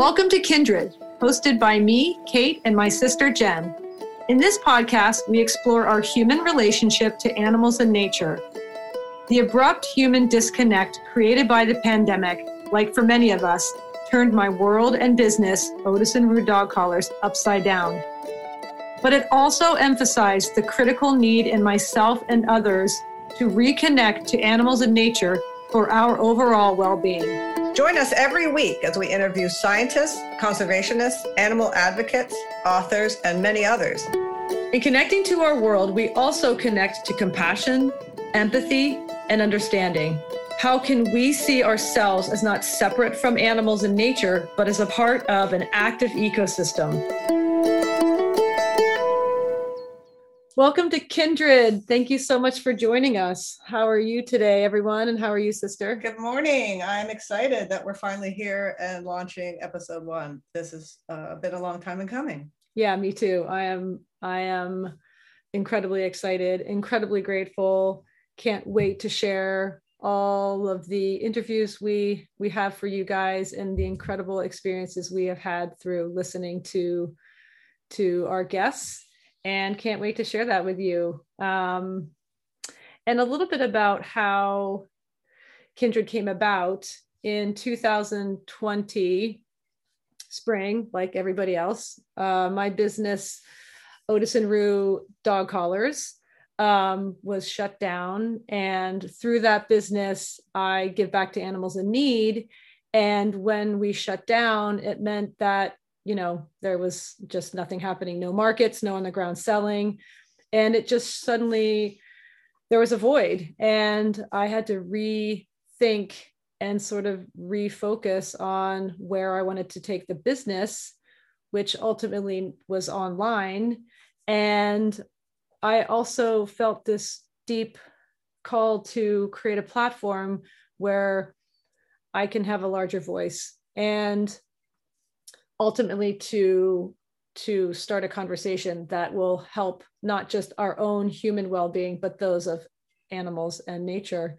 Welcome to Kindred, hosted by me, Kate, and my sister, Jen. In this podcast, we explore our human relationship to animals and nature. The abrupt human disconnect created by the pandemic, like for many of us, turned my world and business, Otis and Rude Dog Collars, upside down. But it also emphasized the critical need in myself and others to reconnect to animals and nature for our overall well-being. Join us every week as we interview scientists, conservationists, animal advocates, authors, and many others. In connecting to our world, we also connect to compassion, empathy, and understanding. How can we see ourselves as not separate from animals and nature, but as a part of an active ecosystem? Welcome to Kindred. Thank you so much for joining us. How are you today, everyone? And how are you, sister? Good morning. I'm excited that we're finally here and launching episode one. This has been a long time in coming. Yeah, me too. I am incredibly excited, incredibly grateful. Can't wait to share all of the interviews we have for you guys and the incredible experiences we have had through listening to our guests. And can't wait to share that with you. And a little bit about how Kindred came about in 2020 spring, like everybody else. My business, Otis and Rude Dog Collars, was shut down. And through that business, I give back to animals in need. And when we shut down, it meant that there was just nothing happening, no markets, no on the ground selling. And it just suddenly, there was a void. And I had to rethink and sort of refocus on where I wanted to take the business, which ultimately was online. And I also felt this deep call to create a platform where I can have a larger voice. And ultimately to start a conversation that will help not just our own human well-being, but those of animals and nature.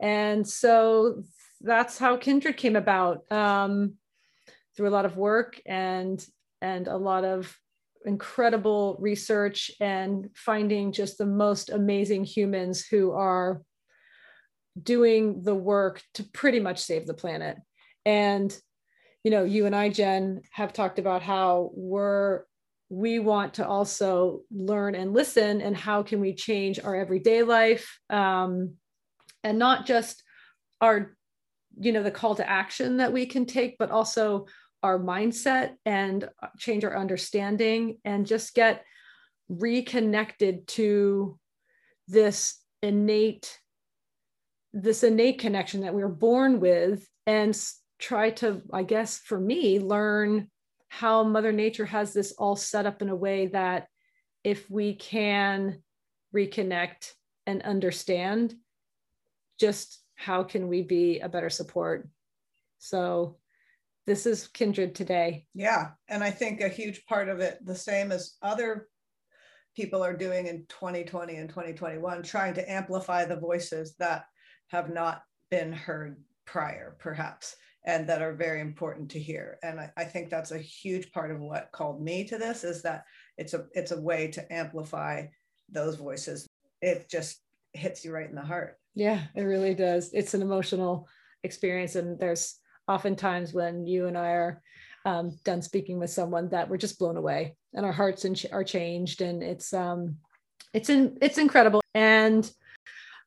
And so that's how Kindred came about, through a lot of work and a lot of incredible research and finding just the most amazing humans who are doing the work to pretty much save the planet. And you and I, Jen, have talked about how we want to also learn and listen, and how can we change our everyday life, and not just our, the call to action that we can take, but also our mindset and change our understanding and just get reconnected to this innate connection that we were born with, and try to, I guess, for me, learn how Mother Nature has this all set up in a way that if we can reconnect and understand, just how can we be a better support? So this is Kindred today. Yeah. And I think a huge part of it, the same as other people are doing in 2020 and 2021, trying to amplify the voices that have not been heard prior, perhaps, and that are very important to hear. And I think that's a huge part of what called me to this, is that it's a way to amplify those voices. It just hits you right in the heart. Yeah, it really does. It's an emotional experience. And there's oftentimes when you and I are done speaking with someone that we're just blown away and our hearts are changed. And it's incredible. And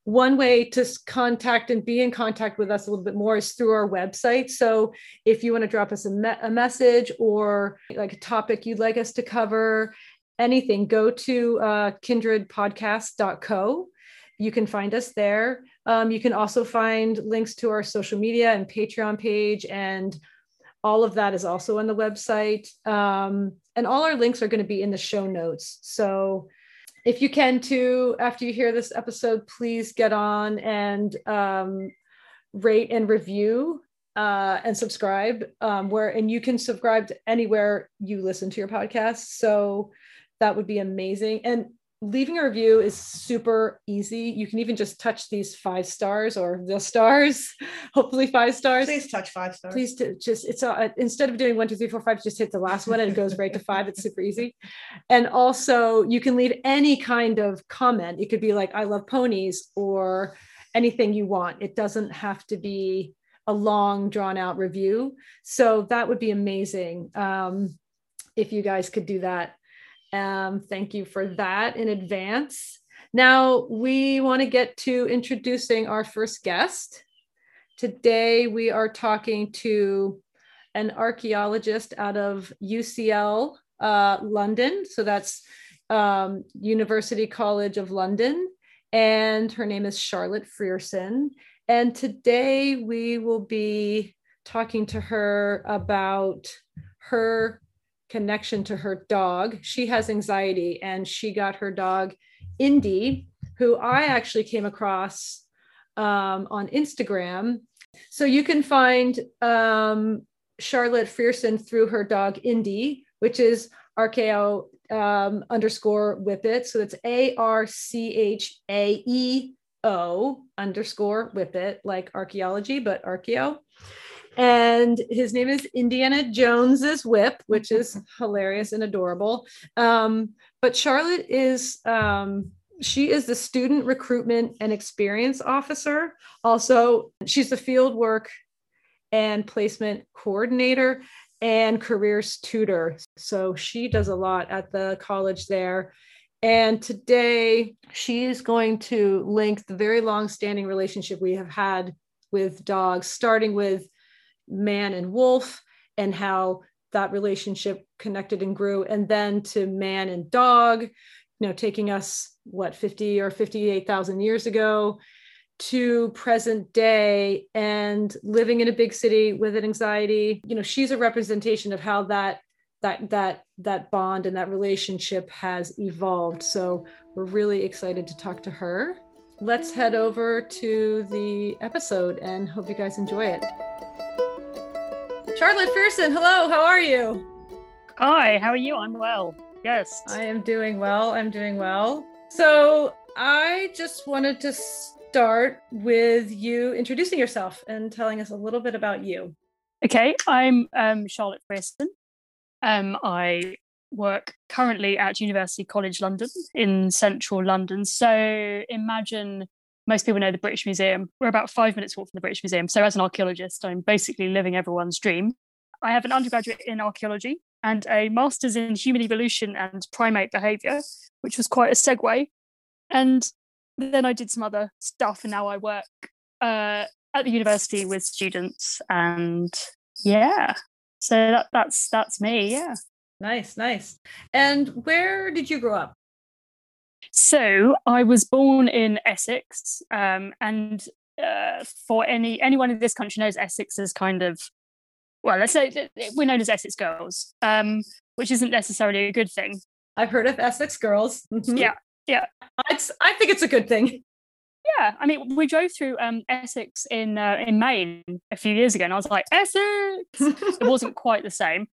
one way to contact and be in contact with us a little bit more is through our website. So if you want to drop us a message or like a topic you'd like us to cover, anything, go to kindredpodcast.co. You can find us there. You can also find links to our social media and Patreon page, and all of that is also on the website. And all our links are going to be in the show notes. So if you can too, after you hear this episode, please get on and rate and review and subscribe, and you can subscribe to anywhere you listen to your podcast. So that would be amazing. And leaving a review is super easy. You can even just touch these 5 stars or the stars, hopefully 5 stars. Please touch 5 stars. Please instead of doing 1, 2, 3, 4, 5, just hit the last one and it goes right to 5. It's super easy. And also you can leave any kind of comment. It could be like, I love ponies, or anything you want. It doesn't have to be a long drawn out review. So that would be amazing. If you guys could do that. Thank you for that in advance. Now we want to get to introducing our first guest. Today we are talking to an archaeologist out of UCL London. So that's University College of London. And her name is Charlotte Frearson. And today we will be talking to her about her connection to her dog. She has anxiety and she got her dog Indy, who I actually came across on Instagram. So you can find Charlotte Frearson through her dog Indy, which is Archaeo _Whippet. So it's Archaeo_Whippet, like archaeology, but archaeo. And his name is Indiana Jones's whip, which is hilarious and adorable. But Charlotte is, she is the student recruitment and experience officer. Also, she's the field work and placement coordinator and careers tutor. So she does a lot at the college there. And today she is going to link the very long-standing relationship we have had with dogs, starting with man and wolf, and how that relationship connected and grew, and then to man and dog, you know, taking us what, 50 or 58,000 years ago to present day, and living in a big city with an anxiety. You know, she's a representation of how that bond and that relationship has evolved. So we're really excited to talk to her. Let's head over to the episode and hope you guys enjoy it. Charlotte Frearson, hello, how are you? Hi, how are you? I'm well. Yes. I am doing well. I'm doing well. So I just wanted to start with you introducing yourself and telling us a little bit about you. Okay, I'm Charlotte Frearson. I work currently at University College London in central London. So imagine, most people know the British Museum. We're about 5 minutes walk from the British Museum. So as an archaeologist, I'm basically living everyone's dream. I have an undergraduate in archaeology and a master's in human evolution and primate behaviour, which was quite a segue. And then I did some other stuff, and now I work at the university with students. And yeah, so that's me, yeah. Nice, nice. And where did you grow up? So I was born in Essex, and for anyone in this country knows Essex is kind of, well, let's say we're known as Essex girls, which isn't necessarily a good thing. I've heard of Essex girls. Mm-hmm. Yeah, yeah. I think it's a good thing. Yeah, I mean, we drove through Essex in Maine a few years ago, and I was like, Essex! It wasn't quite the same.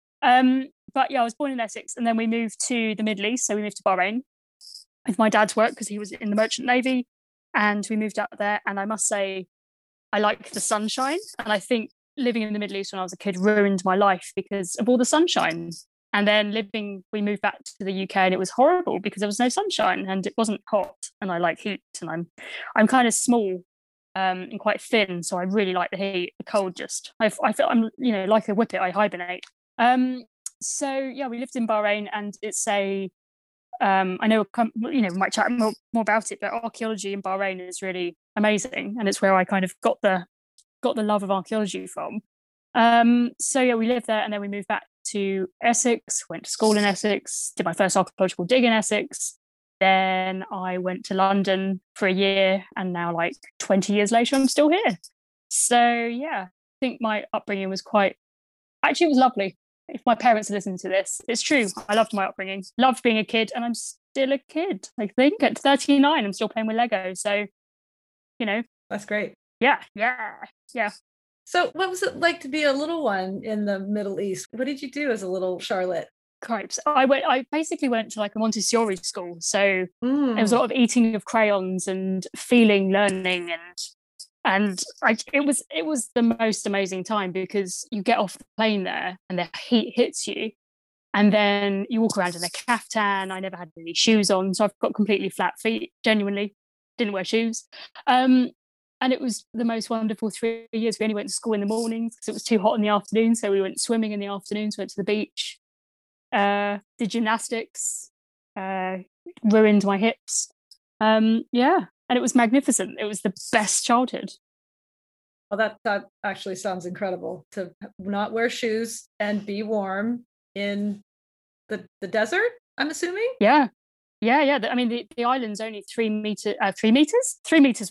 But yeah, I was born in Essex, and then we moved to the Middle East, so we moved to Bahrain with my dad's work because he was in the merchant navy, and we moved out there. And I must say, I like the sunshine, and I think living in the Middle East when I was a kid ruined my life because of all the sunshine. And then we moved back to the UK, and it was horrible because there was no sunshine and it wasn't hot, and I like heat, and I'm kind of small and quite thin, so I really like the heat. The cold, just I feel I'm, you know, like a whippet, I hibernate. So yeah, we lived in Bahrain, and it's a I know, you know, we might chat more about it, but archaeology in Bahrain is really amazing, and it's where I kind of got the love of archaeology from. So yeah, we lived there, and then we moved back to Essex, went to school in Essex, did my first archaeological dig in Essex. Then I went to London for a year, and now like 20 years later, I'm still here. So yeah, I think my upbringing was actually it was lovely. If my parents listen to this, it's true. I loved my upbringing, loved being a kid, and I'm still a kid. I think at 39, I'm still playing with Lego. So, you know, that's great. Yeah, yeah, yeah. So, what was it like to be a little one in the Middle East? What did you do as a little Charlotte? Cripes. I basically went to like a Montessori school, so there was a lot of eating of crayons and feeling, learning, and it was the most amazing time, because you get off the plane there and the heat hits you, and then you walk around in a caftan. I never had any shoes on, so I've got completely flat feet, genuinely didn't wear shoes, and it was the most wonderful 3 years. We only went to school in the mornings because it was too hot in the afternoon, so we went swimming in the afternoons, went to the beach, did gymnastics, ruined my hips, and it was magnificent. It was the best childhood. Well, that actually sounds incredible, to not wear shoes and be warm in the desert, I'm assuming. Yeah. I mean, the island's only 3 meters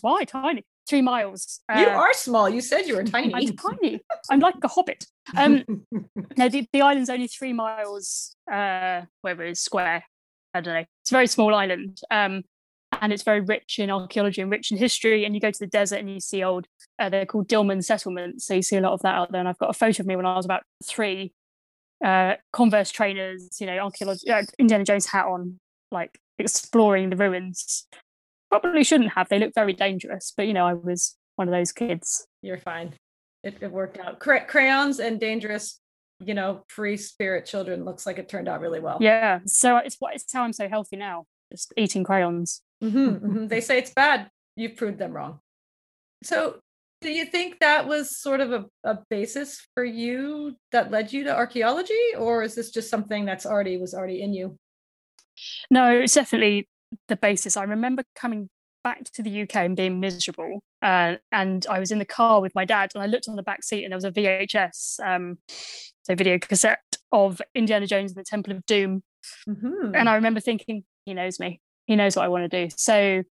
wide, tiny, 3 miles. You are small. You said you were tiny. I'm tiny. I'm like a hobbit. No, the island's only 3 miles, whatever it is, square. I don't know. It's a very small island. And it's very rich in archaeology and rich in history. And you go to the desert and you see old, they're called Dillman settlements. So you see a lot of that out there. And I've got a photo of me when I was about three, Converse trainers, archaeology, Indiana Jones hat on, like exploring the ruins. Probably shouldn't have. They look very dangerous, but I was one of those kids. You're fine. It worked out. Crayons and dangerous, free spirit children. Looks like it turned out really well. Yeah. So it's how I'm so healthy now. Just eating crayons. Mm-hmm. They say it's bad. You've proved them wrong. So do you think that was sort of a basis for you that led you to archaeology, or is this just something that's already in you? No, it's definitely the basis. I remember coming back to the UK and being miserable, and I was in the car with my dad, and I looked on the back seat, and there was a VHS, so video cassette, of Indiana Jones and the Temple of Doom. Mm-hmm. And I remember thinking, he knows me. He knows what I want to do. So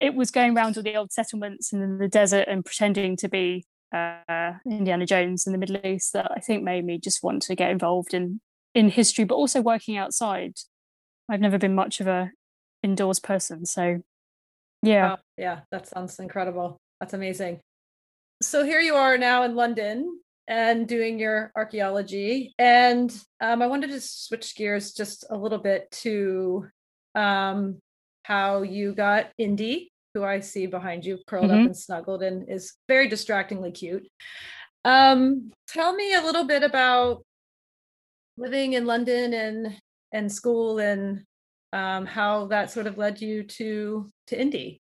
it was going around all the old settlements and in the desert and pretending to be Indiana Jones in the Middle East that I think made me just want to get involved in history, but also working outside. I've never been much of a indoors person, so yeah. Wow. Yeah, that sounds incredible. That's amazing. So here you are now in London and doing your archaeology, and I wanted to switch gears just a little bit to how you got Indy, who I see behind you curled up and snuggled and is very distractingly cute. Tell me a little bit about living in London and school, and how that sort of led you to Indy.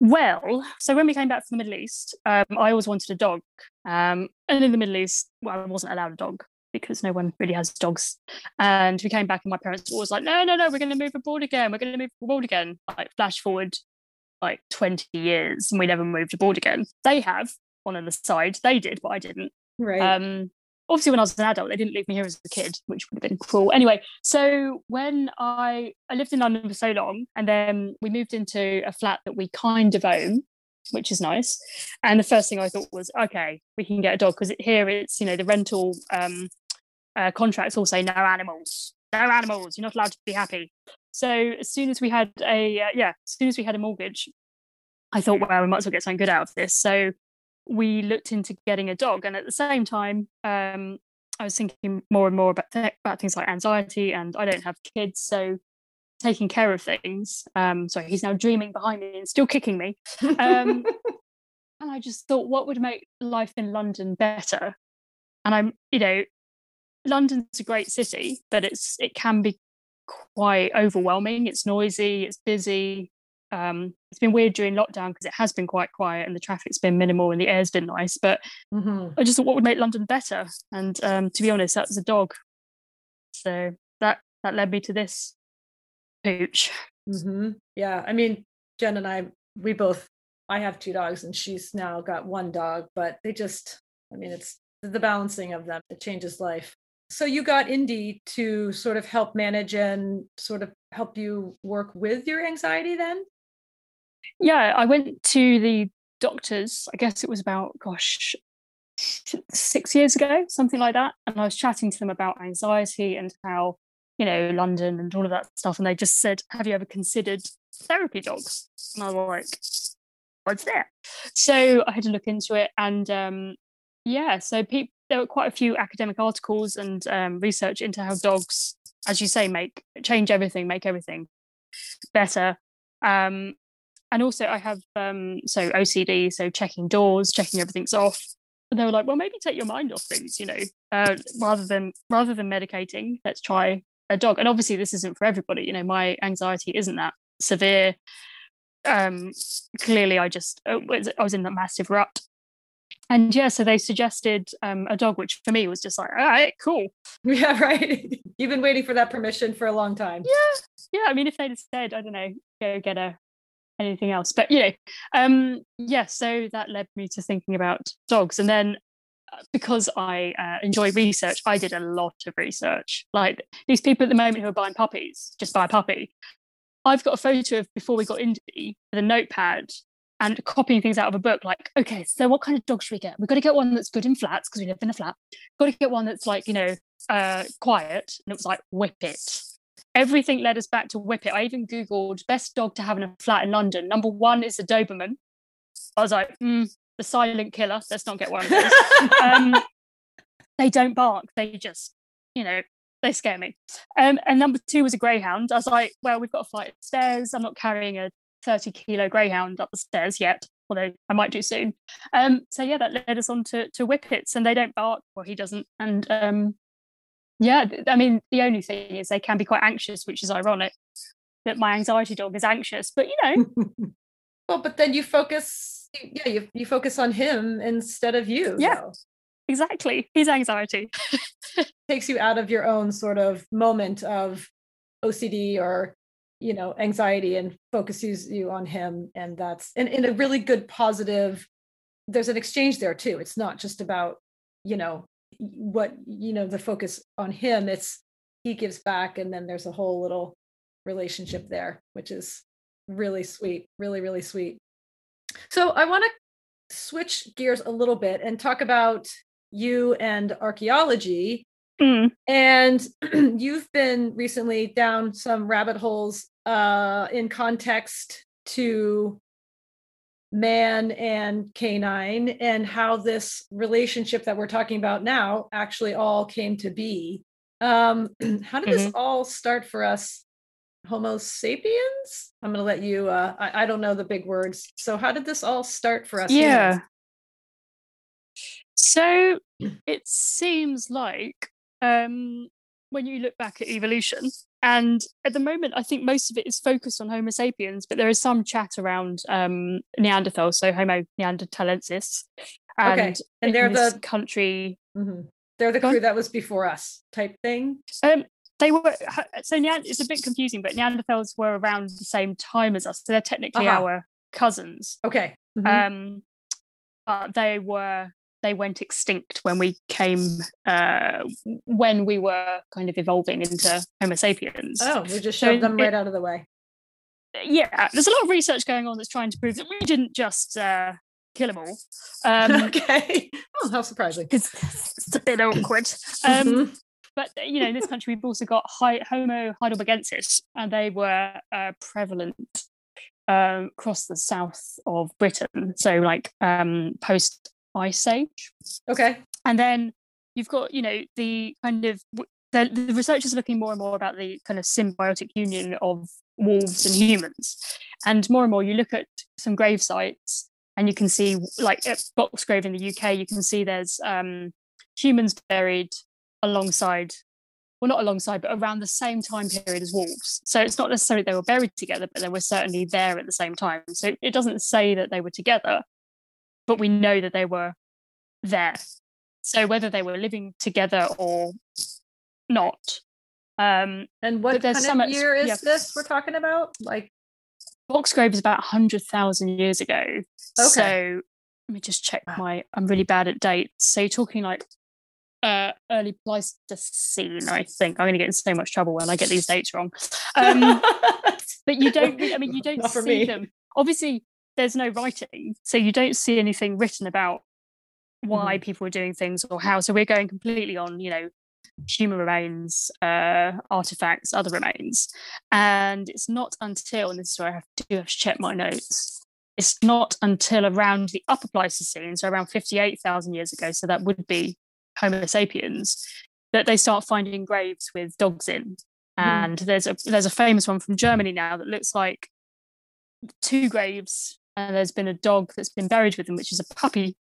Well, so when we came back from the Middle East, I always wanted a dog. And in the Middle East, well, I wasn't allowed a dog because no one really has dogs. And we came back and my parents were always like, no, we're going to move abroad again. We're going to move abroad again. Like flash forward like 20 years and we never moved abroad again. They have, on the side. They did, but I didn't. Right. Obviously, when I was an adult, they didn't leave me here as a kid, which would have been cruel. Anyway, so when I lived in London for so long, and then we moved into a flat that we kind of own, which is nice. And the first thing I thought was, okay, we can get a dog, because here it's, the rental contracts all say no animals, you're not allowed to be happy. So as soon as we had a mortgage, I thought, well, we might as well get something good out of this. So we looked into getting a dog, and at the same time I was thinking more and more about things like anxiety, and I don't have kids, so taking care of things. Sorry, he's now dreaming behind me and still kicking me. And I just thought, what would make life in London better? And I'm, London's a great city, but it can be quite overwhelming. It's noisy, it's busy. It's been weird during lockdown because it has been quite quiet and the traffic's been minimal and the air's been nice, but I just thought, what would make London better? And to be honest, that was a dog. So that led me to this pooch. Mm-hmm. Yeah, I mean, Jen and I have two dogs, and she's now got one dog, but they just, it's the balancing of them. It changes life. So you got Indy to sort of help manage and sort of help you work with your anxiety then? Yeah, I went to the doctors, I guess it was about, 6 years ago, something like that. And I was chatting to them about anxiety and how, London and all of that stuff. And they just said, have you ever considered therapy dogs? And I was like, what's that? So I had to look into it. And so people, there were quite a few academic articles and research into how dogs, as you say, make everything better. And also I have so OCD, so checking doors, checking everything's off. And they were like, well, maybe take your mind off things, rather than medicating, let's try a dog. And obviously this isn't for everybody. You know, my anxiety isn't that severe. Clearly I was in that massive rut. And yeah, so they suggested a dog, which for me was just like, all right, cool. Yeah, right. You've been waiting for that permission for a long time. Yeah. I mean, if they'd have said, I don't know, go get anything else. But, so that led me to thinking about dogs. And then because I enjoy research, I did a lot of research. Like these people at the moment who are buying puppies, just buy a puppy. I've got a photo of before we got Indy with a notepad and copying things out of a book, like, okay, so what kind of dog should we get? We've got to get one that's good in flats because we live in a flat. We've got to get one that's like, quiet. And it was like Whippet. Everything led us back to Whippet. I even Googled best dog to have in a flat in London. Number one is a Doberman. I was like, the silent killer. Let's not get one of those. They don't bark. They just, they scare me. And number two was a Greyhound. I was like, well, we've got a flight of stairs. I'm not carrying a 30-kilo Greyhound up the stairs yet, although I might do soon. That led us on to Whippets, and they don't bark, or he doesn't. And I mean, the only thing is they can be quite anxious, which is ironic that my anxiety dog is anxious, but Well, but then you focus, you focus on him instead of you. Yeah, though. Exactly. His anxiety. Takes you out of your own sort of moment of OCD or anxiety and focuses you on him. And that's in a really good positive, there's an exchange there too. It's not just about, the focus on him, it's he gives back. And then there's a whole little relationship there, which is really sweet, really, really sweet. So I want to switch gears a little bit and talk about you and archaeology. Mm. And you've been recently down some rabbit holes in context to man and canine and how this relationship that we're talking about now actually all came to be. How did this all start for us? Homo sapiens? I'm going to let you, I don't know the big words. So how did this all start for us? Yeah. Here? So it seems like when you look back at evolution, and at the moment I think most of it is focused on Homo sapiens, but there is some chat around Neanderthal, so Homo neanderthalensis, and they're the country, they're the crew that was before us type thing. They were, so it's a bit confusing, but Neanderthals were around the same time as us, so they're technically our cousins. They went extinct when we came, when we were kind of evolving into Homo sapiens. Oh, we just shoved them right out of the way. Yeah, there's a lot of research going on that's trying to prove that we didn't just kill them all. Okay. Oh, how surprising. Because it's a bit awkward. But, in this country, we've also got Homo heidelbergensis, and they were prevalent across the south of Britain. So, post Ice Age. Okay. And then you've got, the kind of, the researchers are looking more and more about the kind of symbiotic union of wolves and humans. And more you look at some grave sites and you can see, like at Boxgrove in the UK, you can see there's humans buried but around the same time period as wolves. So it's not necessarily they were buried together, but they were certainly there at the same time. So it doesn't say that they were together, but we know that they were there. So whether they were living together or not. And what kind of year is this we're talking about? Like Boxgrove is about 100,000 years ago. Okay. So let me just check I'm really bad at dates. So you're talking like early Pleistocene, I think. I'm going to get in so much trouble when I get these dates wrong. But you don't see them. Obviously, there's no writing, so you don't see anything written about why people were doing things or how. So we're going completely on, human remains, artifacts, other remains. And it's not until, and this is where I have to check my notes, it's not until around the Upper Pleistocene, so around 58,000 years ago, so that would be Homo sapiens, that they start finding graves with dogs in. And there's a famous one from Germany now that looks like two graves, and there's been a dog that's been buried with them, which is a puppy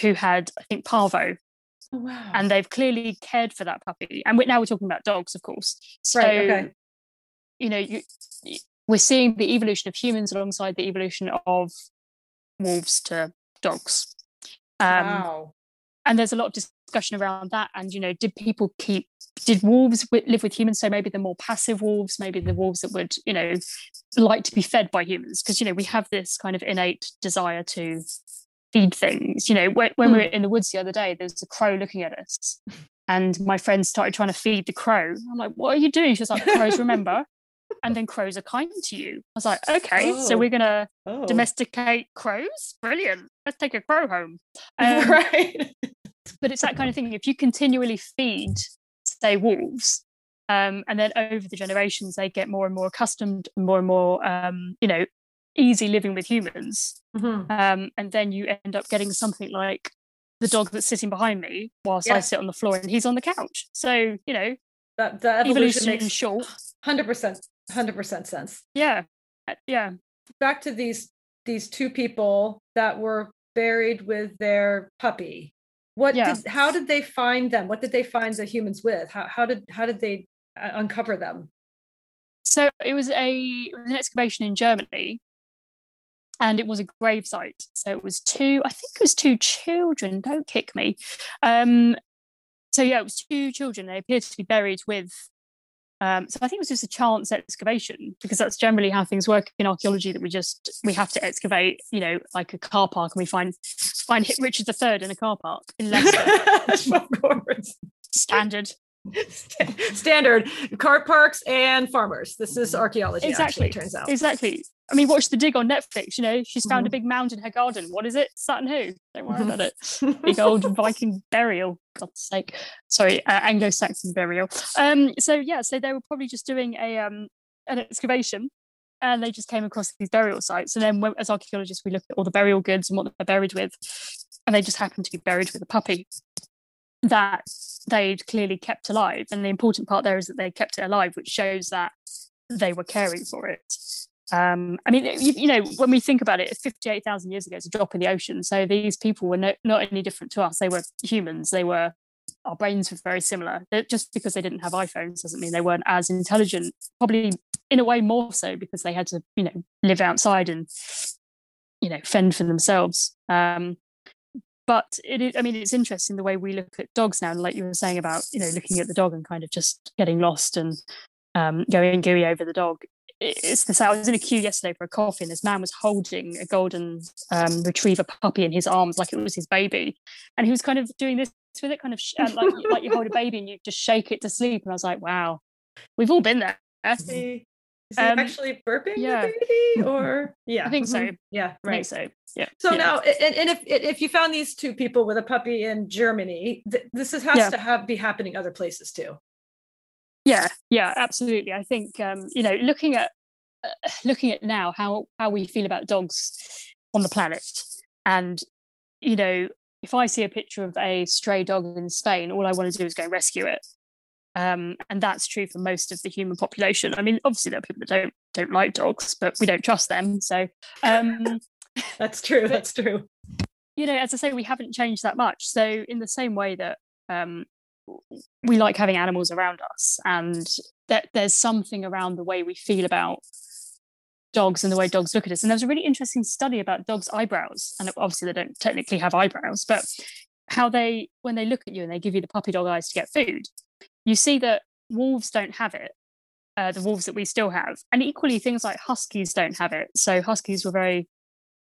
who had, I think, parvo. Oh, wow. And they've clearly cared for that puppy. And now we're talking about dogs, of course. So, right, okay. You know, we're seeing the evolution of humans alongside the evolution of wolves to dogs. Wow. And there's a lot of discussion around that. And, you know, did wolves live with humans? So maybe the more passive wolves, maybe the wolves that would, you know, like to be fed by humans. Because, you know, we have this kind of innate desire to feed things. You know, when we were in the woods the other day, there's a crow looking at us. And my friend started trying to feed the crow. I'm like, what are you doing? She's like, crows remember. And then crows are kind to you. I was like, okay, so we're going to domesticate crows? Brilliant. Let's take a crow home. Right. But it's that kind of thing. If you continually feed, say, wolves, and then over the generations, they get more and more accustomed, you know, easy living with humans. Mm-hmm. And then you end up getting something like the dog that's sitting behind me whilst I sit on the floor and he's on the couch. So, you know, that evolution makes short. 100% sense. Yeah. Back to these two people that were buried with their puppy. How did they find them? What did they find the humans with? How did they uncover them? So it was an excavation in Germany, and it was a gravesite. So it was two children. Don't kick me. So yeah, it was two children. They appeared to be buried with. So I think it was just a chance excavation, because that's generally how things work in archaeology, that we have to excavate, you know, like a car park, and we find Richard III in a car park in Leicester. Of course. Standard car parks and farmers. This is archaeology, exactly. Actually, turns out. Exactly. I mean, watch The Dig on Netflix, you know, she's found a big mound in her garden. What is it? Sutton Hoo. Don't worry about it. Big old Viking burial, God's sake. Sorry, Anglo-Saxon burial. So they were probably just doing an excavation, and they just came across these burial sites. And then as archaeologists, we look at all the burial goods and what they're buried with, and they just happened to be buried with a puppy that they'd clearly kept alive. And the important part there is that they kept it alive, which shows that they were caring for it. I mean, you know, when we think about it, 58,000 years ago, it's a drop in the ocean. So these people were not any different to us. They were humans. Our brains were very similar. Just because they didn't have iPhones doesn't mean they weren't as intelligent, probably in a way more so, because they had to, you know, live outside and, you know, fend for themselves. But it's interesting the way we look at dogs now, like you were saying about, you know, looking at the dog and kind of just getting lost and going gooey over the dog. I was in a queue yesterday for a coffee, and this man was holding a golden retriever puppy in his arms like it was his baby. And he was kind of doing this with it, kind of like you hold a baby and you just shake it to sleep. And I was like, wow, we've all been there. Is he actually burping the baby? Or I think so. Yeah, right. So now, and if you found these two people with a puppy in Germany, this has to be happening other places too. Yeah, absolutely. I think you know, looking at now how we feel about dogs on the planet, and you know, if I see a picture of a stray dog in Spain, all I want to do is go and rescue it. And that's true for most of the human population. I mean, obviously there are people that don't like dogs, but we don't trust them. So that's true. That's true. You know, as I say, we haven't changed that much. So in the same way that we like having animals around us, and that there's something around the way we feel about dogs and the way dogs look at us. And there's a really interesting study about dogs' eyebrows, and obviously they don't technically have eyebrows, but how when they look at you and they give you the puppy dog eyes to get food, you see that wolves don't have it, the wolves that we still have, and equally things like huskies don't have it. So huskies were very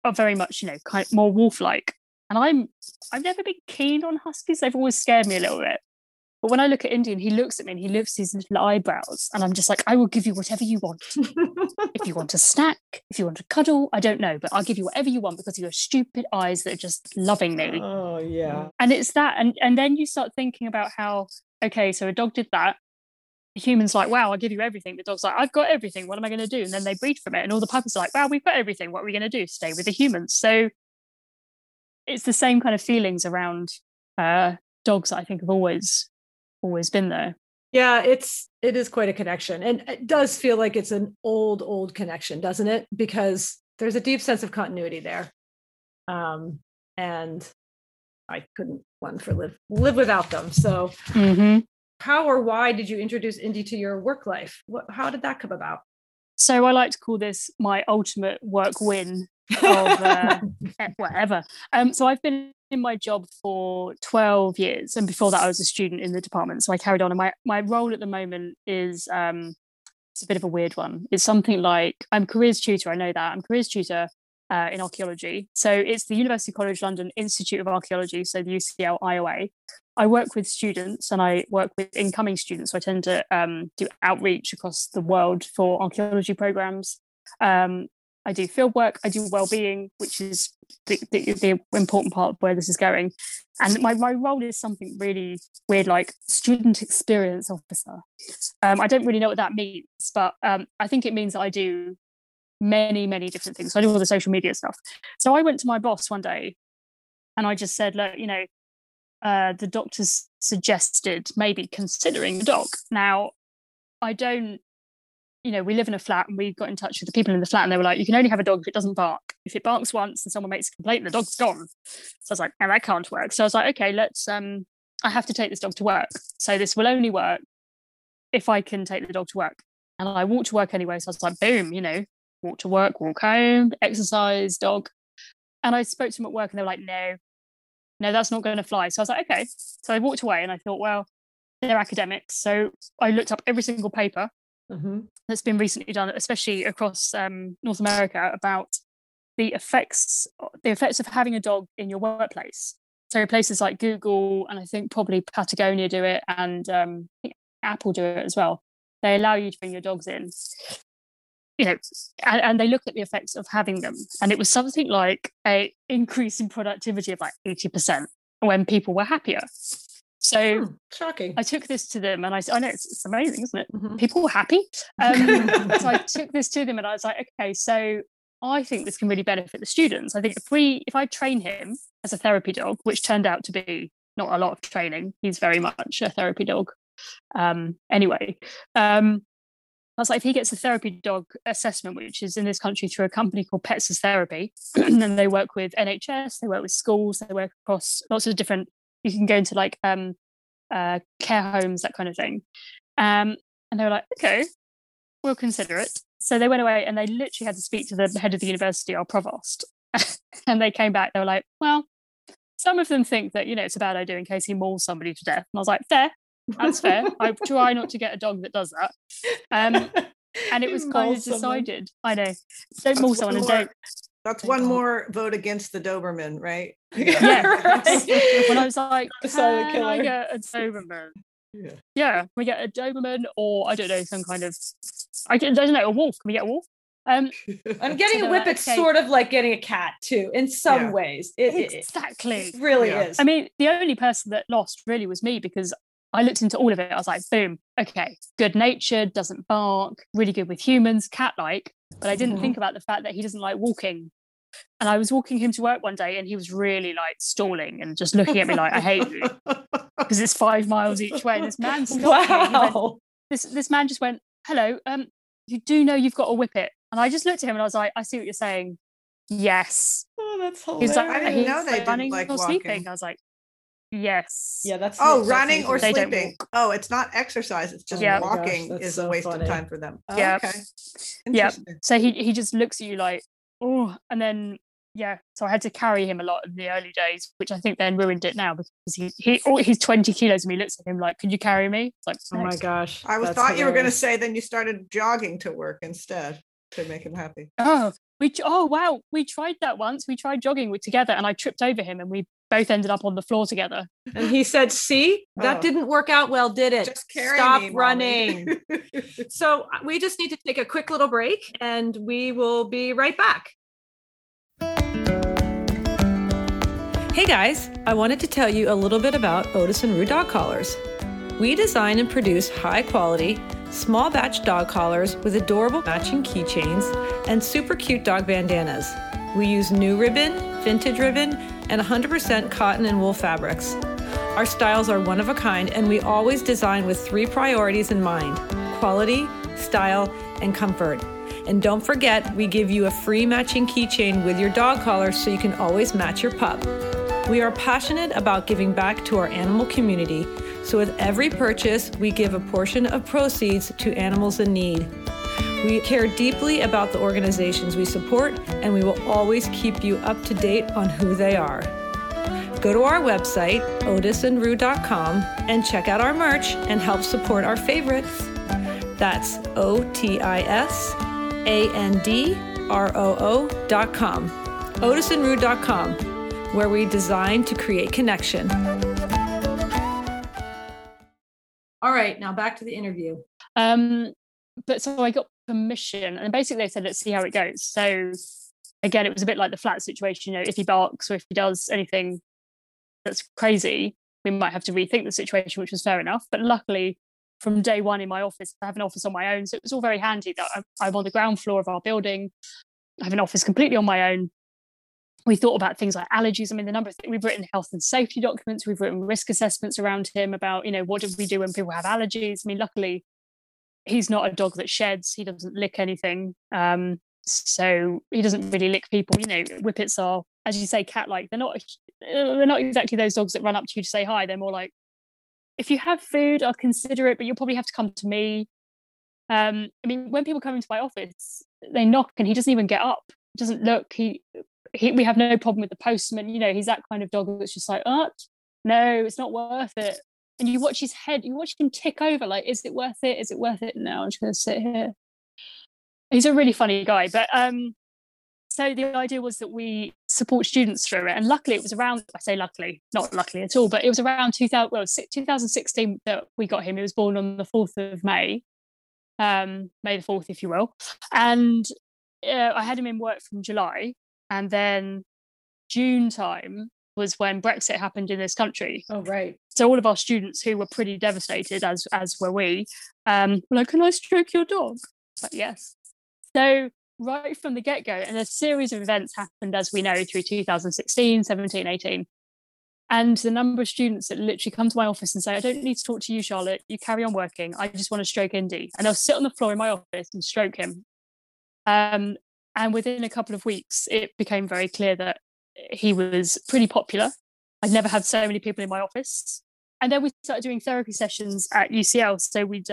much, you know, kind of more wolf-like. And I've never been keen on huskies. They've always scared me a little bit. But when I look at Indy and he looks at me and he lifts his little eyebrows, and I'm just like, I will give you whatever you want. If you want a snack, if you want a cuddle, I don't know, but I'll give you whatever you want, because of your stupid eyes that are just loving me. Oh, yeah. And it's that. And then you start thinking about how, okay, so a dog did that. The human's like, wow, I'll give you everything. The dog's like, I've got everything. What am I going to do? And then they breed from it. And all the puppies are like, wow, we've got everything. What are we going to do? Stay with the humans. So it's the same kind of feelings around dogs that I think have always been there. Yeah, it is quite a connection. And it does feel like it's an old connection, doesn't it? Because there's a deep sense of continuity there. And I couldn't live without them. So How or why did you introduce Indy to your work life? How did that come about? So I like to call this my ultimate work win of whatever. So I've been in my job for 12 years. And before that, I was a student in the department. So I carried on. And my role at the moment is, it's a bit of a weird one. It's something like, I'm careers tutor. I know that. I'm careers tutor in archaeology. So it's the University College London Institute of Archaeology, so the UCL IOA. I work with students and I work with incoming students. So I tend to do outreach across the world for archaeology programs. I do field work, I do wellbeing, which is the important part of where this is going. And my role is something really weird, like student experience officer. I don't really know what that means, but I think it means that I do many, many different things. So I do all the social media stuff. So I went to my boss one day and I just said, look, the doctors suggested maybe considering a dog. Now, I don't, we live in a flat, and we got in touch with the people in the flat and they were like, you can only have a dog if it doesn't bark. If it barks once and someone makes a complaint, the dog's gone. So I was like, no, that can't work. So I was like, okay, I have to take this dog to work. So this will only work if I can take the dog to work. And I walk to work anyway. So I was like, boom, walk to work, walk home, exercise, dog. And I spoke to them at work and they were like, no, that's not going to fly. So I was like, okay. So I walked away and I thought, well, they're academics. So I looked up every single paper that's been recently done, especially across North America, about the effects of having a dog in your workplace. So places like Google, and I think probably Patagonia do it, and I think Apple do it as well. They allow you to bring your dogs in, and they look at the effects of having them. And it was something like an increase in productivity of like 80% when people were happier. So shocking. I took this to them and I said, I know it's amazing, isn't it? People were happy. So I took this to them and I was like, okay, so I think this can really benefit the students. I think if I train him as a therapy dog, which turned out to be not a lot of training, he's very much a therapy dog. I was like, if he gets a therapy dog assessment, which is in this country through a company called Pets as Therapy, and they work with NHS, they work with schools, they work across lots of different, you can go into like care homes, that kind of thing. And they were like, okay, we'll consider it. So they went away and they literally had to speak to the head of the university, our provost. And they came back, they were like, well, some of them think that, it's a bad idea in case he mauls somebody to death. And I was like, fair, that's fair. I try not to get a dog that does that. And it was kind of decided. Someone. I know. Don't maul someone and don't. That's one more vote against the Doberman, right? Yeah. Right. When I was like, can I get a Doberman? Yeah. Can we get a Doberman or, I don't know, some kind of, a wolf. Can we get a wolf? I'm getting a Whippet, okay. Sort of like getting a cat too, in some ways. Exactly. It really is. I mean, the only person that lost really was me, because I looked into all of it. I was like, boom, okay, good-natured, doesn't bark, really good with humans, cat-like. But I didn't think about the fact that he doesn't like walking. And I was walking him to work one day and he was really like stalling and just looking at me like, I hate you, because it's 5 miles each way. And this man stopped me. He went, this man just went, hello, you do know you've got a Whippet. And I just looked at him and I was like, I see what you're saying. Yes. Oh, that's hilarious. He was like, I didn't know they running didn't like or walking. Sleeping. I was like, yes. Yeah, that's running or sleeping. Oh, it's not exercise, it's just walking. Gosh, is so a waste funny. Of time for them. Oh, yeah. Okay. Yeah. So he just looks at you like, oh, and then so I had to carry him a lot in the early days, which I think then ruined it now, because he's 20 kilos and he looks at him like, can you carry me? It's like, oh my gosh. I thought hilarious. You were gonna say then you started jogging to work instead to make him happy. We tried that once. We tried jogging together and I tripped over him and we both ended up on the floor together. And he said, see, that didn't work out well, did it? Just carry Stop me, running. So we just need to take a quick little break and we will be right back. Hey guys, I wanted to tell you a little bit about Otis and Rude Dog Collars. We design and produce high quality, small batch dog collars with adorable matching keychains and super cute dog bandanas. We use new ribbon, vintage ribbon, and 100% cotton and wool fabrics. Our styles are one of a kind, and we always design with three priorities in mind: quality, style, and comfort. And don't forget, we give you a free matching keychain with your dog collar so you can always match your pup. We are passionate about giving back to our animal community, so with every purchase, we give a portion of proceeds to animals in need. We care deeply about the organizations we support, and we will always keep you up to date on who they are. Go to our website, otisandrue.com, and check out our merch and help support our favorites. That's OTISANDROO.com. otisandrue.com, where we design to create connection. All right, now back to the interview. But so I got permission, and basically they said, let's see how it goes. So again, it was a bit like the flat situation, you know, if he barks or if he does anything that's crazy, we might have to rethink the situation, which was fair enough. But luckily, from day one in my office, I have an office on my own. So it was all very handy that I'm on the ground floor of our building. I have an office completely on my own. We thought about things like allergies. I mean, the number of things we've written, health and safety documents, we've written risk assessments around him about, you know, what do we do when people have allergies? I mean, luckily, he's not a dog that sheds. He doesn't lick anything. So he doesn't really lick people. You know, whippets are, as you say, cat-like. They're not exactly those dogs that run up to you to say hi. They're more like, if you have food, I'll consider it, but you'll probably have to come to me. I mean, when people come into my office, they knock and he doesn't even get up. He doesn't look. We have no problem with the postman. You know, he's that kind of dog that's just like, no, it's not worth it. And you watch his head, you watch him tick over, like, is it worth it? Is it worth it? No, I'm just going to sit here. He's a really funny guy. But so the idea was that we support students through it. And luckily it was around, I say luckily, not luckily at all, but it was around 2016 that we got him. He was born on the 4th of May, May the 4th, if you will. And I had him in work from July. And then June time was when Brexit happened in this country. Oh, right. So all of our students who were pretty devastated, as were we, were like, can I stroke your dog? But yes. So right from the get-go, and a series of events happened, as we know, through 2016, 17, 18. And the number of students that literally come to my office and say, I don't need to talk to you, Charlotte. You carry on working. I just want to stroke Indy. And they'll sit on the floor in my office and stroke him. And within a couple of weeks, it became very clear that he was pretty popular. I'd never had so many people in my office. And then we started doing therapy sessions at UCL. So we'd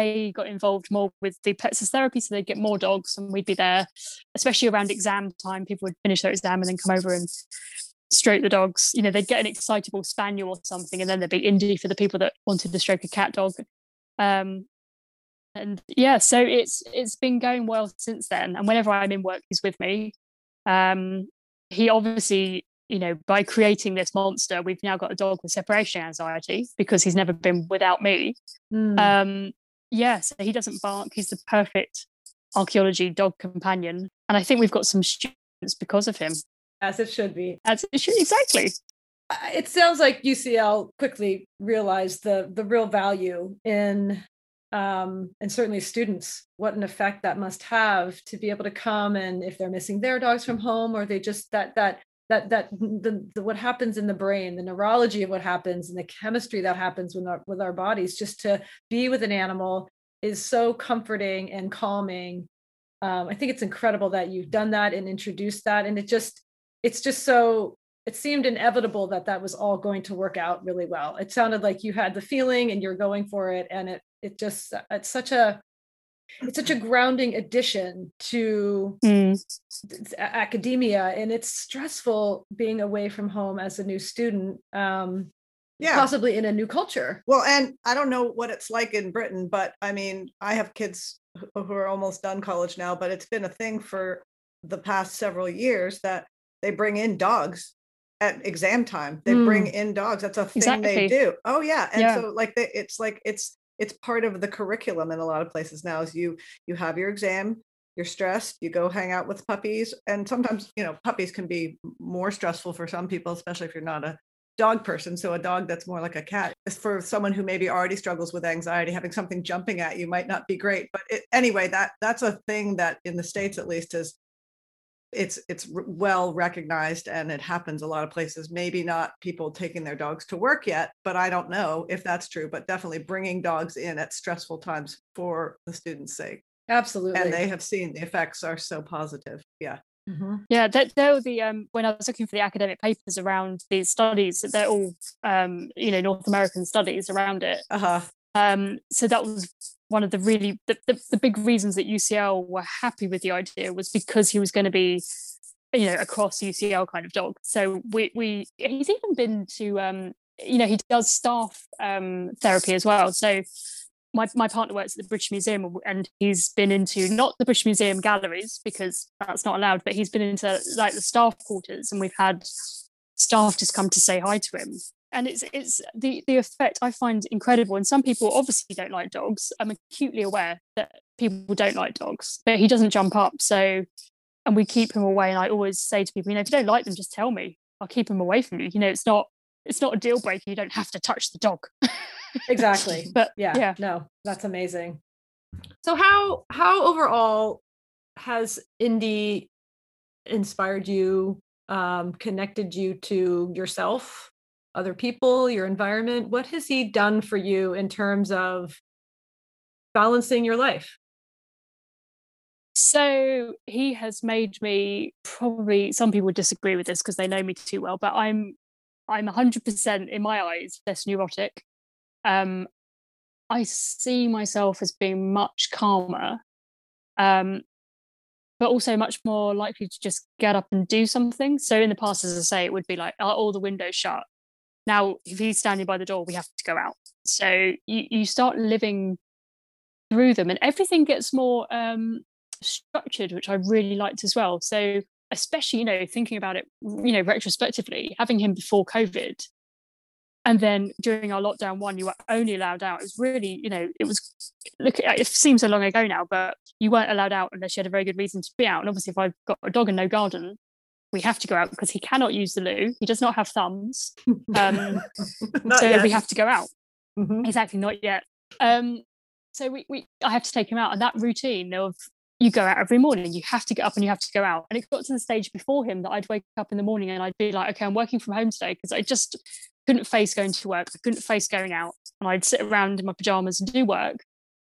they got involved more with the Pets as Therapy, so they'd get more dogs and we'd be there, especially around exam time. People would finish their exam and then come over and stroke the dogs. You know, they'd get an excitable spaniel or something, and then there'd be Indy for the people that wanted to stroke a cat dog. And yeah, so it's been going well since then. And whenever I'm in work, he's with me. He obviously, you know, by creating this monster, we've now got a dog with separation anxiety because he's never been without me. So he doesn't bark. He's the perfect archaeology dog companion. And I think we've got some students because of him. As it should be. As it should, exactly. It sounds like UCL quickly realized the real value in... and certainly students, what an effect that must have to be able to come, and if they're missing their dogs from home, or they just that what happens in the brain, the neurology of what happens and the chemistry that happens with our bodies, just to be with an animal is so comforting and calming. I think it's incredible that you've done that and introduced that. And it seemed inevitable that was all going to work out really well. It sounded like you had the feeling and you're going for it, and it's such a grounding addition to academia, and it's stressful being away from home as a new student, possibly in a new culture. Well, and I don't know what it's like in Britain, but I mean, I have kids who are almost done college now, but it's been a thing for the past several years that they bring in dogs at exam time. They bring in dogs. That's a thing they do. Oh yeah. And so it's part of the curriculum in a lot of places now, is you have your exam, you're stressed, you go hang out with puppies. And sometimes, you know, puppies can be more stressful for some people, especially if you're not a dog person. So a dog that's more like a cat is for someone who maybe already struggles with anxiety, having something jumping at you might not be great. But anyway, that's a thing that in the States, at least, is It's well recognized and it happens a lot of places, maybe not people taking their dogs to work yet, but I don't know if that's true, but definitely bringing dogs in at stressful times for the students' sake. Absolutely. And they have seen the effects are so positive. Yeah. Mm-hmm. Yeah, they're the when I was looking for the academic papers around these studies, they're all North American studies around it. Uh-huh. So that was one of the really the big reasons that UCL were happy with the idea was because he was going to be, a cross UCL kind of dog. So we he's even been to he does staff therapy as well. So my partner works at the British Museum, and he's been into not the British Museum galleries because that's not allowed, but he's been into like the staff quarters, and we've had staff just come to say hi to him. And it's the effect I find incredible. And some people obviously don't like dogs. I'm acutely aware that people don't like dogs, but he doesn't jump up. So, and we keep him away. And I always say to people, if you don't like them, just tell me. I'll keep him away from you. It's not a deal breaker. You don't have to touch the dog. Exactly. But yeah, no, that's amazing. So how overall has Indy inspired you, connected you to yourself, other people, your environment? What has he done for you in terms of balancing your life? So he has made me, probably some people disagree with this because they know me too well, but I'm 100% in my eyes less neurotic. I see myself as being much calmer, but also much more likely to just get up and do something. So in the past, as I say, it would be like, are all the windows shut? Now, if he's standing by the door, we have to go out. So you start living through them, and everything gets more structured, which I really liked as well. So especially, thinking about it, retrospectively, having him before COVID, and then during our lockdown one, you were only allowed out. It was really, it seems so long ago now, but you weren't allowed out unless you had a very good reason to be out. And obviously, if I've got a dog and no garden, we have to go out because he cannot use the loo. He does not have thumbs. We have to go out. Mm-hmm. Exactly, not yet. So I have to take him out. And that routine of you go out every morning, you have to get up and you have to go out. And it got to the stage before him that I'd wake up in the morning and I'd be like, okay, I'm working from home today because I just couldn't face going to work. I couldn't face going out. And I'd sit around in my pajamas and do work.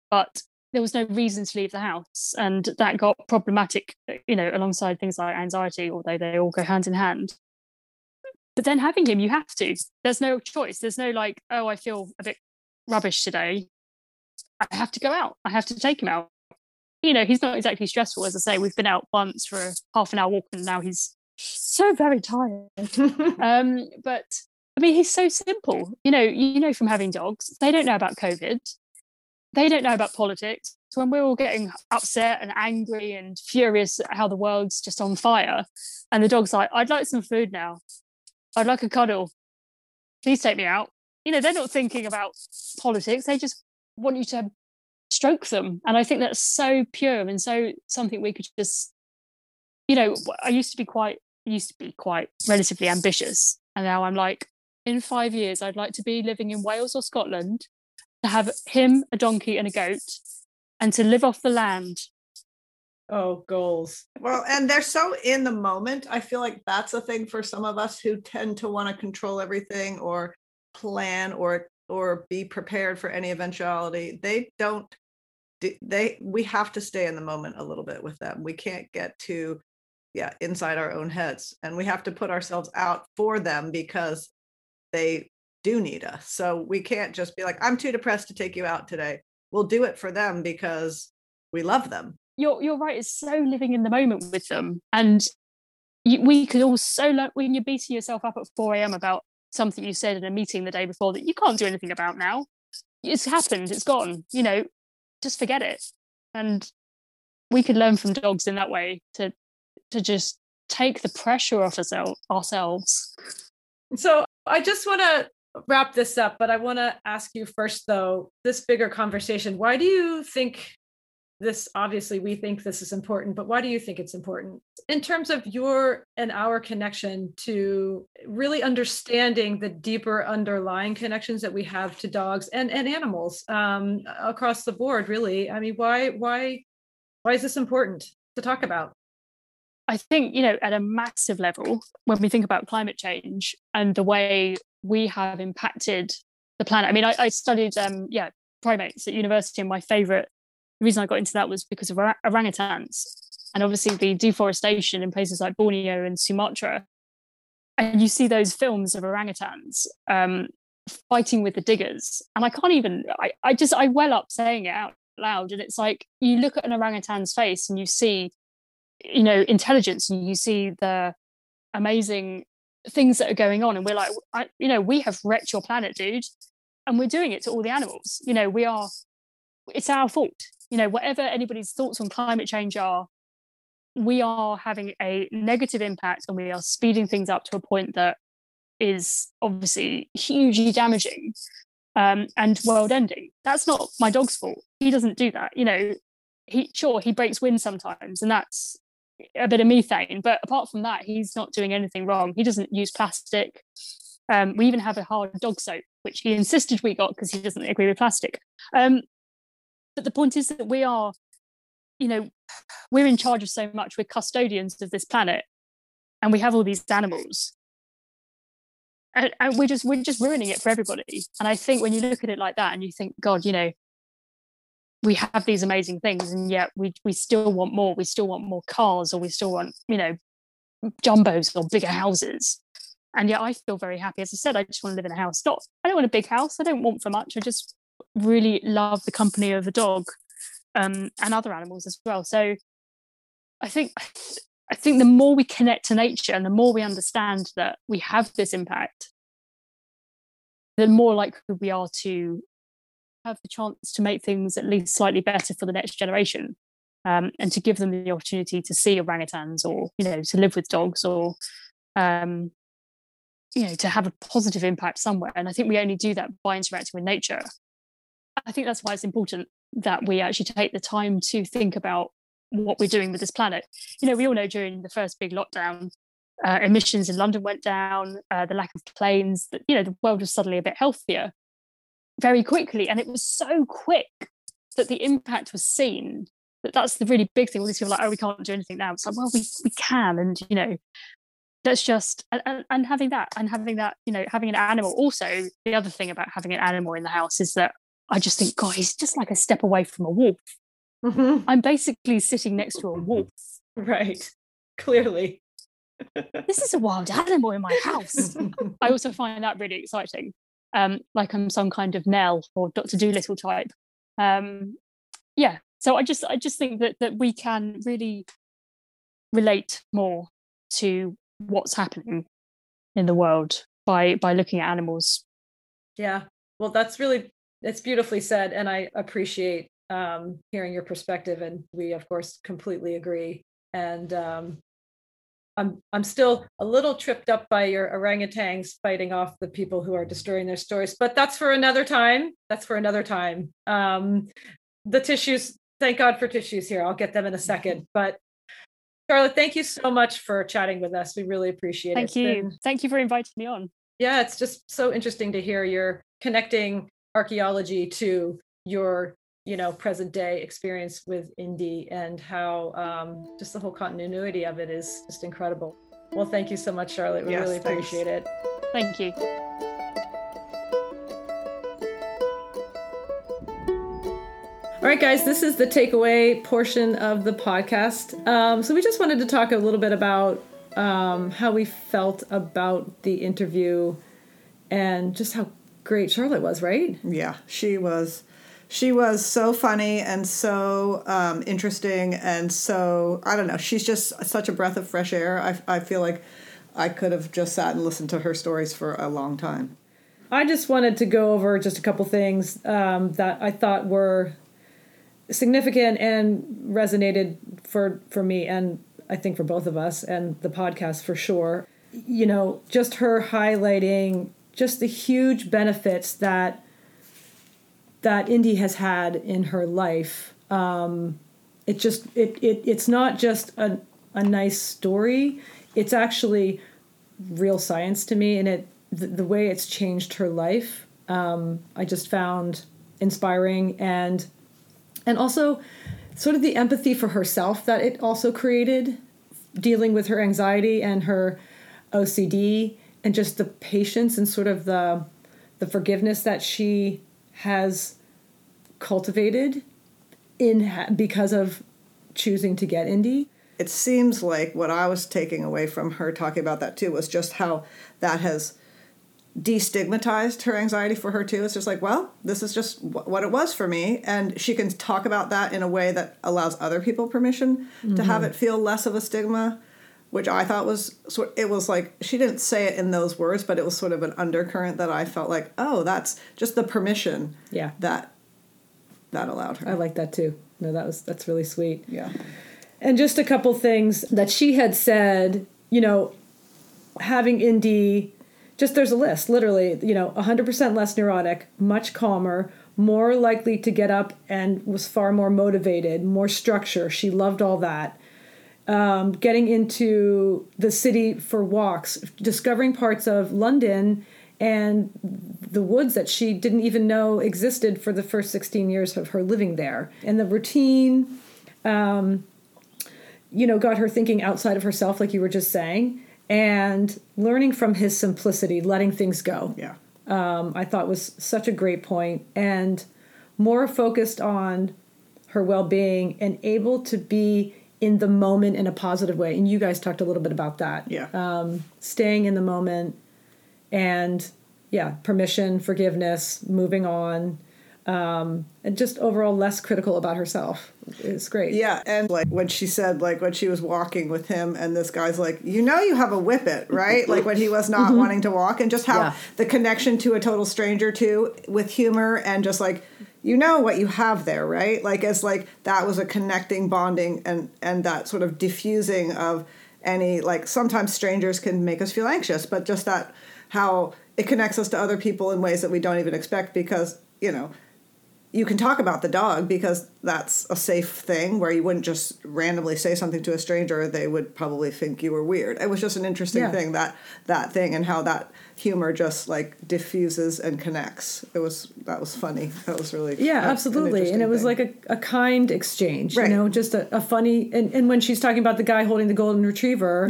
But there was no reason to leave the house. And that got problematic, alongside things like anxiety, although they all go hand in hand. But then having him, you have to. There's no choice. There's no like, oh, I feel a bit rubbish today. I have to go out. I have to take him out. He's not exactly stressful. As I say, we've been out once for a half an hour walk and now he's so very tired. But I mean, he's so simple. From having dogs, they don't know about COVID. They don't know about politics. So when we're all getting upset and angry and furious at how the world's just on fire, and the dog's like, I'd like some food now. I'd like a cuddle. Please take me out. They're not thinking about politics. They just want you to stroke them. And I think that's so pure and so something we could just, I used to be quite relatively ambitious. And now I'm like, in 5 years, I'd like to be living in Wales or Scotland, to have him, a donkey and a goat, and to live off the land. Oh, goals. Well, and they're so in the moment. I feel like that's a thing for some of us who tend to want to control everything or plan or be prepared for any eventuality. We have to stay in the moment a little bit with them. We can't get too inside our own heads, and we have to put ourselves out for them because they do need us. So we can't just be like, I'm too depressed to take you out today. We'll do it for them because we love them. You're right. It's so living in the moment with them. And we could also, like, when you're beating yourself up at 4 a.m. about something you said in a meeting the day before that you can't do anything about now, it's happened, it's gone, just forget it. And we could learn from dogs in that way to just take the pressure off ourselves. So I just want to wrap this up, but I want to ask you first, though, this bigger conversation. Why do you think this, obviously we think this is important, but why do you think it's important in terms of your and our connection to really understanding the deeper underlying connections that we have to dogs and animals across the board, really? I mean, why is this important to talk about? I think, you know, at a massive level, when we think about climate change and the way we have impacted the planet. I mean, I studied primates at university, and my favourite reason I got into that was because of orangutans, and obviously the deforestation in places like Borneo and Sumatra. And you see those films of orangutans fighting with the diggers, and I can't even, I well up saying it out loud. And it's like, you look at an orangutan's face and you see, you know, intelligence, and you see the amazing things that are going on, and we're like, you know, we have wrecked your planet, dude, and we're doing it to all the animals. You know, it's our fault. You know, whatever anybody's thoughts on climate change are, we are having a negative impact, and we are speeding things up to a point that is obviously hugely damaging and world-ending. That's not my dog's fault. He doesn't do that. You know, he breaks wind sometimes, and that's a bit of methane, but apart from that, he's not doing anything wrong. He doesn't use plastic. We even have a hard dog soap, which he insisted we got because he doesn't agree with plastic. But the point is that we are, you know, we're in charge of so much. We're custodians of this planet, and we have all these animals, and we're just ruining it for everybody. And I think when you look at it like that, and you think, God, you know, we have these amazing things, and yet we still want more. We still want more cars, or we still want, you know, jumbos or bigger houses. And yet I feel very happy. As I said, I just want to live in a house. I don't want a big house. I don't want for much. I just really love the company of a dog and other animals as well. So I think the more we connect to nature, and the more we understand that we have this impact, the more likely we are to have the chance to make things at least slightly better for the next generation, and to give them the opportunity to see orangutans, or, you know, to live with dogs, or you know, to have a positive impact somewhere. And I think we only do that by interacting with nature. I think that's why it's important that we actually take the time to think about what we're doing with this planet. You know, we all know during the first big lockdown, emissions in London went down, the lack of planes, that, you know, the world was suddenly a bit healthier very quickly. And it was so quick that the impact was seen. That's the really big thing. All these people are like, oh, we can't do anything now. It's like, well, we can. And, you know, that's just, and having that, you know, having an animal. Also, the other thing about having an animal in the house is that I just think, God, he's just like a step away from a wolf. Mm-hmm. I'm basically sitting next to a wolf. Right. Clearly. This is a wild animal in my house. I also find that really exciting. Like I'm some kind of Nell or Dr. Dolittle type. So I just think that we can really relate more to what's happening in the world by looking at animals. Yeah, well, it's beautifully said, and I appreciate hearing your perspective, and we of course completely agree. And I'm still a little tripped up by your orangutans fighting off the people who are destroying their stores, but that's for another time. The tissues, thank God for tissues here. I'll get them in a second. But Charlotte, thank you so much for chatting with us. We really appreciate it. Thank you for inviting me on. Yeah, it's just so interesting to hear you're connecting archaeology to your, you know, present day experience with Indy, and how just the whole continuity of it is just incredible. Well, thank you so much, Charlotte. We really appreciate it. Thank you. All right, guys, this is the takeaway portion of the podcast. So we just wanted to talk a little bit about how we felt about the interview, and just how great Charlotte was, right? Yeah, she was. She was so funny and so interesting, and so, I don't know, she's just such a breath of fresh air. I feel like I could have just sat and listened to her stories for a long time. I just wanted to go over just a couple things that I thought were significant and resonated for me, and I think for both of us, and the podcast for sure. You know, just her highlighting just the huge benefits that Indy has had in her life. It's not just a nice story. It's actually real science to me, and the way it's changed her life, I just found inspiring, and also sort of the empathy for herself that it also created dealing with her anxiety and her OCD and just the patience and sort of the forgiveness that she has cultivated because of choosing to get Indy. It seems like what I was taking away from her talking about that too was just how that has destigmatized her anxiety for her too. It's just like, well, this is just what it was for me. And she can talk about that in a way that allows other people permission mm-hmm. to have it feel less of a stigma, which I thought was, it was like, she didn't say it in those words, but it was sort of an undercurrent that I felt like, oh, that's just the permission that allowed her. I like that too. No, that's really sweet. Yeah. And just a couple things that she had said, you know, having Indy, just there's a list, literally, you know, 100% less neurotic, much calmer, more likely to get up and was far more motivated, more structure. She loved all that. Getting into the city for walks, discovering parts of London and the woods that she didn't even know existed for the first 16 years of her living there. And the routine, you know, got her thinking outside of herself, like you were just saying, and learning from his simplicity, letting things go. Yeah. I thought was such a great point, and more focused on her well-being and able to be in the moment in a positive way. And you guys talked a little bit about that. Yeah. Staying in the moment and, yeah, permission, forgiveness, moving on, and just overall less critical about herself. It's great. Yeah, and like when she said, like when she was walking with him and this guy's like, you know you have a whippet, right? Like when he was not mm-hmm. wanting to walk, and just how the connection to a total stranger too with humor and just like, you know what you have there, right? Like it's like that was a connecting, bonding, and that sort of diffusing of any, like sometimes strangers can make us feel anxious, but just that how it connects us to other people in ways that we don't even expect because, you know, you can talk about the dog because that's a safe thing where you wouldn't just randomly say something to a stranger. They would probably think you were weird. It was just an interesting thing, that thing, and how that humor just like diffuses and connects. That was funny. That was really absolutely. And it was like a kind exchange, right. You know, just a funny. And when she's talking about the guy holding the golden retriever,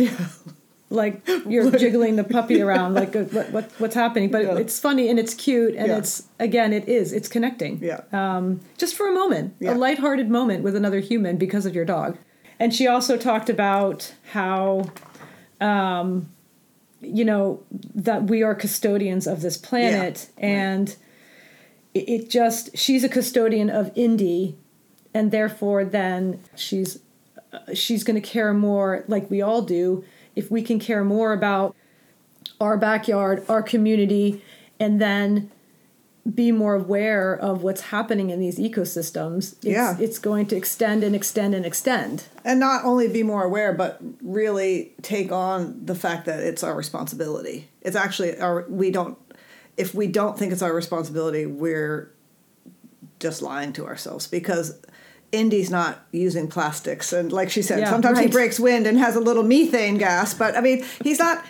like you're jiggling the puppy around, like what's happening? But it's funny and it's cute and it's, again, it's connecting. Yeah. Just for a moment, a lighthearted moment with another human because of your dog. And she also talked about how, you know, that we are custodians of this planet, and it just, she's a custodian of Indy, and therefore then she's going to care more, like we all do. If we can care more about our backyard, our community, and then be more aware of what's happening in these ecosystems, it's going to extend and extend and extend. And not only be more aware, but really take on the fact that it's our responsibility. It's actually if we don't think it's our responsibility, we're just lying to ourselves, because Indy's not using plastics, and like she said, sometimes he breaks wind and has a little methane gas, but I mean, he's not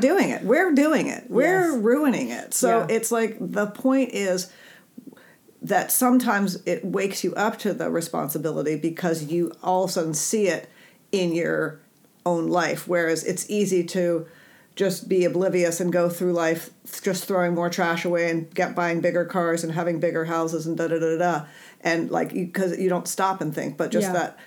doing it. We're doing it. We're ruining it. So it's like, the point is that sometimes it wakes you up to the responsibility because you all of a sudden see it in your own life, whereas it's easy to just be oblivious and go through life just throwing more trash away and buying bigger cars and having bigger houses and da-da-da-da. And like, because you don't stop and think, but just that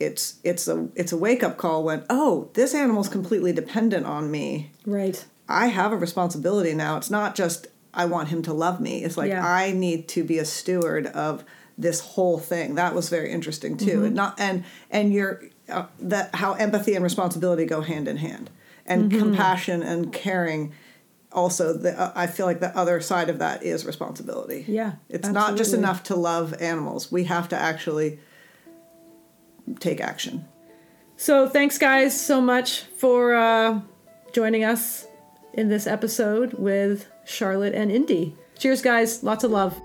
it's a wake-up call when, oh, this animal's completely dependent on me. Right. I have a responsibility now. It's not just I want him to love me. It's like I need to be a steward of this whole thing. That was very interesting too. Mm-hmm. And your that how empathy and responsibility go hand in hand, and compassion and caring. Also, I feel like the other side of that is responsibility. Yeah, it's absolutely. Not just enough to love animals. We have to actually take action. So thanks, guys, so much for joining us in this episode with Charlotte and Indy. Cheers, guys. Lots of love.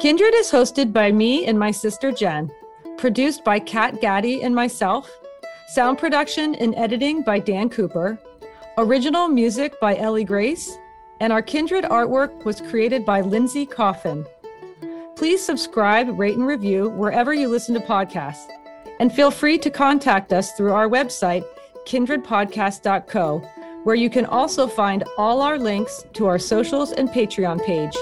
Kindred is hosted by me and my sister, Jen. Produced by Kat Gaddy and myself. Sound production and editing by Dan Cooper. Original music by Ellie Grace, and our Kindred artwork was created by Lindsay Coffin. Please subscribe, rate, and review wherever you listen to podcasts. And feel free to contact us through our website, kindredpodcast.co, where you can also find all our links to our socials and Patreon page.